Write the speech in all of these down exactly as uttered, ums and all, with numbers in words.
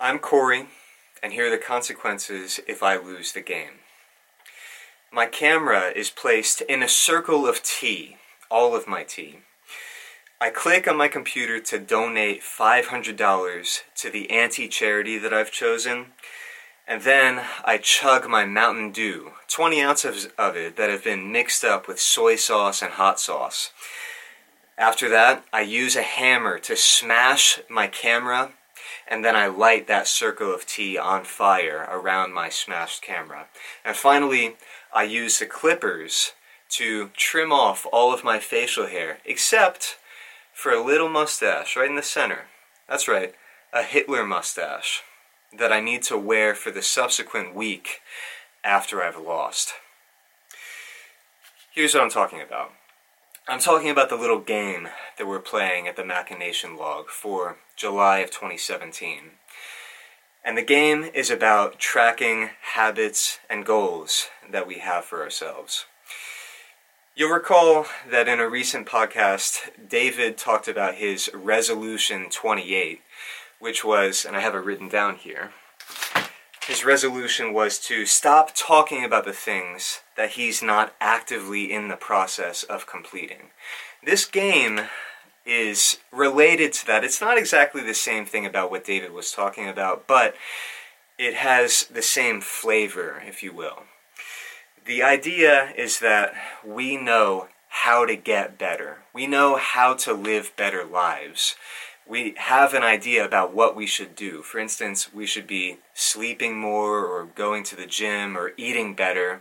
I'm Cory, and here are the consequences if I lose the game. My camera is placed in a circle of tea, all of my tea. I click on my computer to donate five hundred dollars to the anti-charity that I've chosen, and then I chug my Mountain Dew, twenty ounces of it that have been mixed up with soy sauce and hot sauce. After that, I use a hammer to smash my camera, and then I light that circle of tea on fire around my smashed camera. And finally, I use the clippers to trim off all of my facial hair, except for a little mustache right in the center. That's right, a Hitler mustache that I need to wear for the subsequent week after I've lost. Here's what I'm talking about. I'm talking about the little game that we're playing at the Machination Log for July of twenty seventeen. And the game is about tracking habits and goals that we have for ourselves. You'll recall that in a recent podcast, David talked about his Resolution twenty-eight, which was, and I have it written down here, his resolution was to stop talking about the things that he's not actively in the process of completing. This game is related to that. It's not exactly the same thing about what David was talking about, but it has the same flavor, if you will. The idea is that we know how to get better. We know how to live better lives. We have an idea about what we should do. For instance, we should be sleeping more or going to the gym or eating better.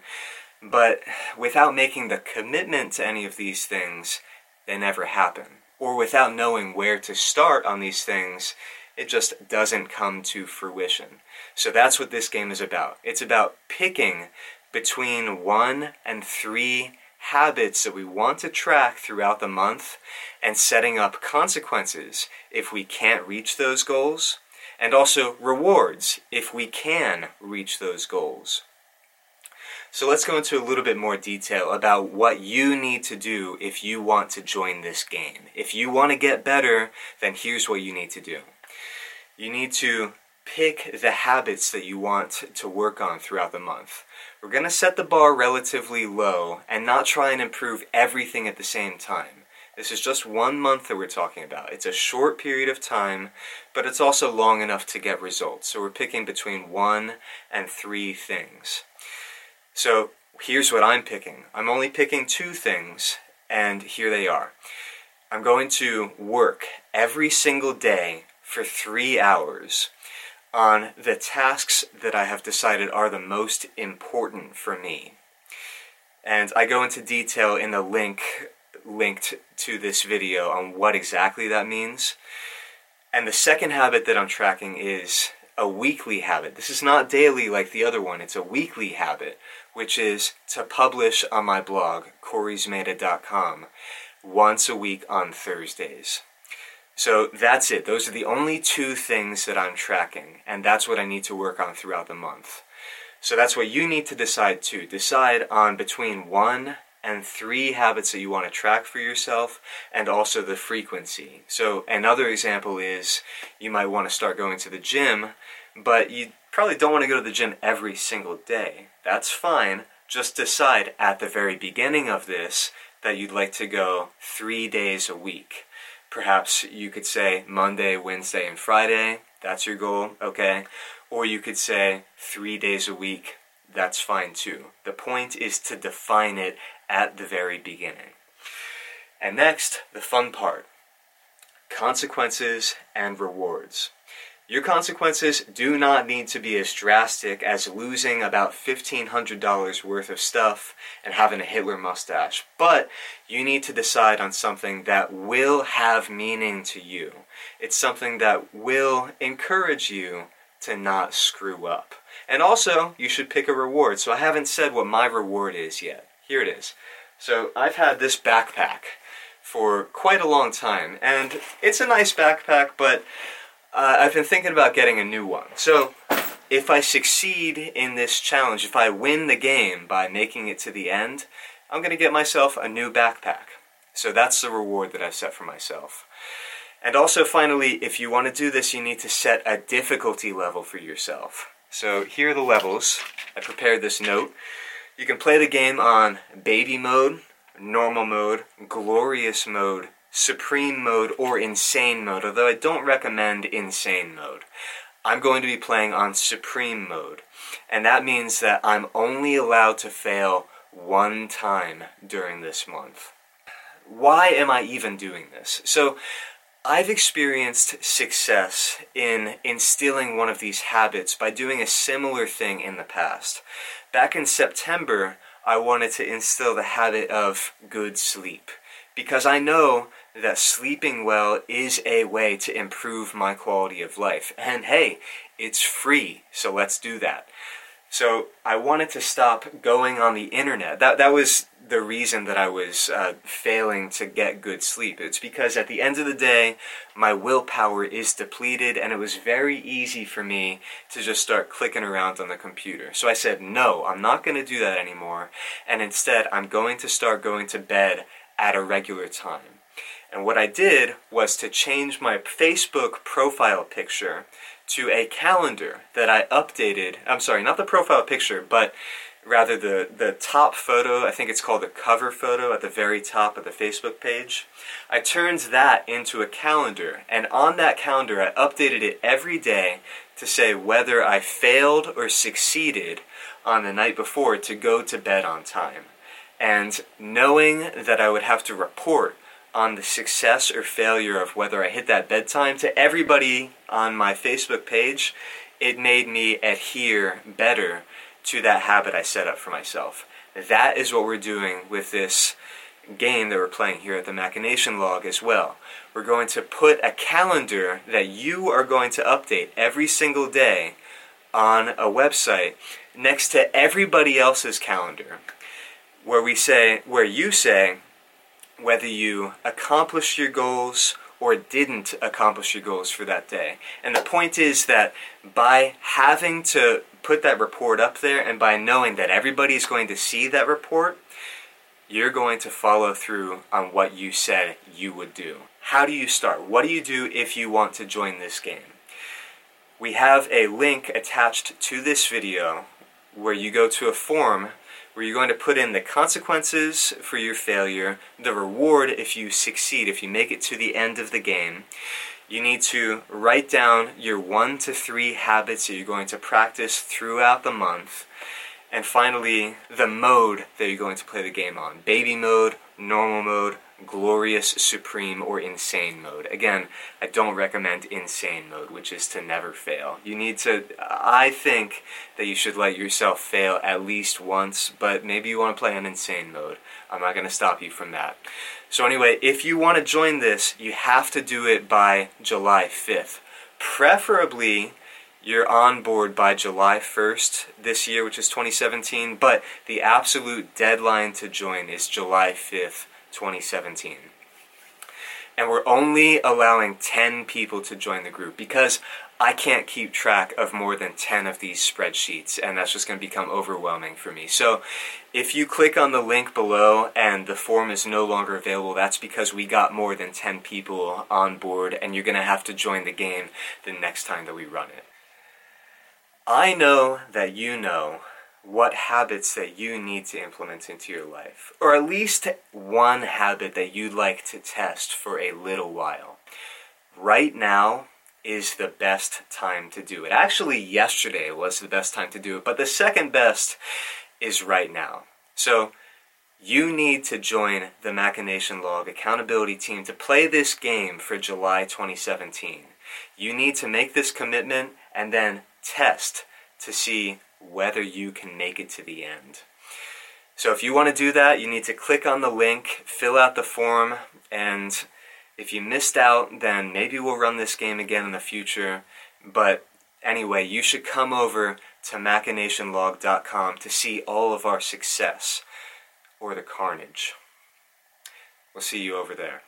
But without making the commitment to any of these things, they never happen. Or without knowing where to start on these things, it just doesn't come to fruition. So that's what this game is about. It's about picking between one and three habits that we want to track throughout the month and setting up consequences if we can't reach those goals, and also rewards if we can reach those goals. So let's go into a little bit more detail about what you need to do if you want to join this game. If you want to get better, then here's what you need to do. You need to pick the habits that you want to work on throughout the month. We're going to set the bar relatively low and not try and improve everything at the same time. This is just one month that we're talking about. It's a short period of time, but it's also long enough to get results. So we're picking between one and three things. So here's what I'm picking. I'm only picking two things, and here they are. I'm going to work every single day for three hours on the tasks that I have decided are the most important for me. And I go into detail in the link linked to this video on what exactly that means. And the second habit that I'm tracking is a weekly habit. This is not daily like the other one. It's a weekly habit, which is to publish on my blog, Corys Meta dot com, once a week on Thursdays. So that's it. Those are the only two things that I'm tracking, and that's what I need to work on throughout the month. So that's what you need to decide too. Decide on between one and three habits that you want to track for yourself, and also the frequency. So another example is you might want to start going to the gym, but you probably don't want to go to the gym every single day. That's fine. Just decide at the very beginning of this that you'd like to go three days a week. Perhaps you could say Monday, Wednesday, and Friday. That's your goal, okay? Or you could say three days a week. That's fine too. The point is to define it at the very beginning. And next, the fun part. Consequences and rewards. Your consequences do not need to be as drastic as losing about fifteen hundred dollars worth of stuff and having a Hitler mustache, but you need to decide on something that will have meaning to you. It's something that will encourage you to not screw up. And also, you should pick a reward. So I haven't said what my reward is yet. Here it is. So I've had this backpack for quite a long time, and it's a nice backpack, but Uh, I've been thinking about getting a new one. So if I succeed in this challenge, if I win the game by making it to the end, I'm going to get myself a new backpack. So that's the reward that I've set for myself. And also, finally, if you want to do this, you need to set a difficulty level for yourself. So here are the levels. I prepared this note. You can play the game on baby mode, normal mode, glorious mode, supreme mode, or insane mode, although I don't recommend insane mode. I'm going to be playing on supreme mode, and that means that I'm only allowed to fail one time during this month. Why am I even doing this? So, I've experienced success in instilling one of these habits by doing a similar thing in the past. Back in September, I wanted to instill the habit of good sleep, because I know that sleeping well is a way to improve my quality of life. And hey, it's free, so let's do that. So I wanted to stop going on the internet. That that was the reason that I was uh, failing to get good sleep. It's because at the end of the day, my willpower is depleted, and it was very easy for me to just start clicking around on the computer. So I said, no, I'm not going to do that anymore, and instead I'm going to start going to bed at a regular time. And what I did was to change my Facebook profile picture to a calendar that I updated. I'm sorry, not the profile picture, but rather the, the top photo. I think it's called the cover photo at the very top of the Facebook page. I turned that into a calendar, and on that calendar I updated it every day to say whether I failed or succeeded on the night before to go to bed on time. And knowing that I would have to report on the success or failure of whether I hit that bedtime to everybody on my Facebook page, it made me adhere better to that habit I set up for myself. That is what we're doing with this game that we're playing here at the Machination Log as well. We're going to put a calendar that you are going to update every single day on a website next to everybody else's calendar, where we say, where you say, whether you accomplished your goals or didn't accomplish your goals for that day. And the point is that by having to put that report up there, and by knowing that everybody's going to see that report, you're going to follow through on what you said you would do. How do you start? What do you do if you want to join this game? We have a link attached to this video where you go to a form where you're going to put in the consequences for your failure, the reward if you succeed, if you make it to the end of the game. You need to write down your one to three habits that you're going to practice throughout the month, and finally, the mode that you're going to play the game on. Baby mode, normal mode, glorious, supreme, or insane mode. Again, I don't recommend insane mode, which is to never fail. You need to, I think that you should let yourself fail at least once, but maybe you want to play on insane mode. I'm not going to stop you from that. So anyway, if you want to join this, you have to do it by July fifth. Preferably, you're on board by July first this year, which is twenty seventeen, but the absolute deadline to join is July fifth, twenty seventeen. And we're only allowing ten people to join the group because I can't keep track of more than ten of these spreadsheets, and that's just going to become overwhelming for me. So if you click on the link below and the form is no longer available, that's because we got more than ten people on board, and you're going to have to join the game the next time that we run it. I know that you know what habits that you need to implement into your life, or at least one habit that you'd like to test for a little while. Right now is the best time to do it. Actually, yesterday was the best time to do it, but the second best is right now. So you need to join the Machination Log accountability team to play this game for July twenty seventeen. You need to make this commitment and then test to see whether you can make it to the end. So if you want to do that, you need to click on the link, fill out the form, and if you missed out, then maybe we'll run this game again in the future. But anyway, you should come over to machination log dot com to see all of our success, or the carnage. We'll see you over there.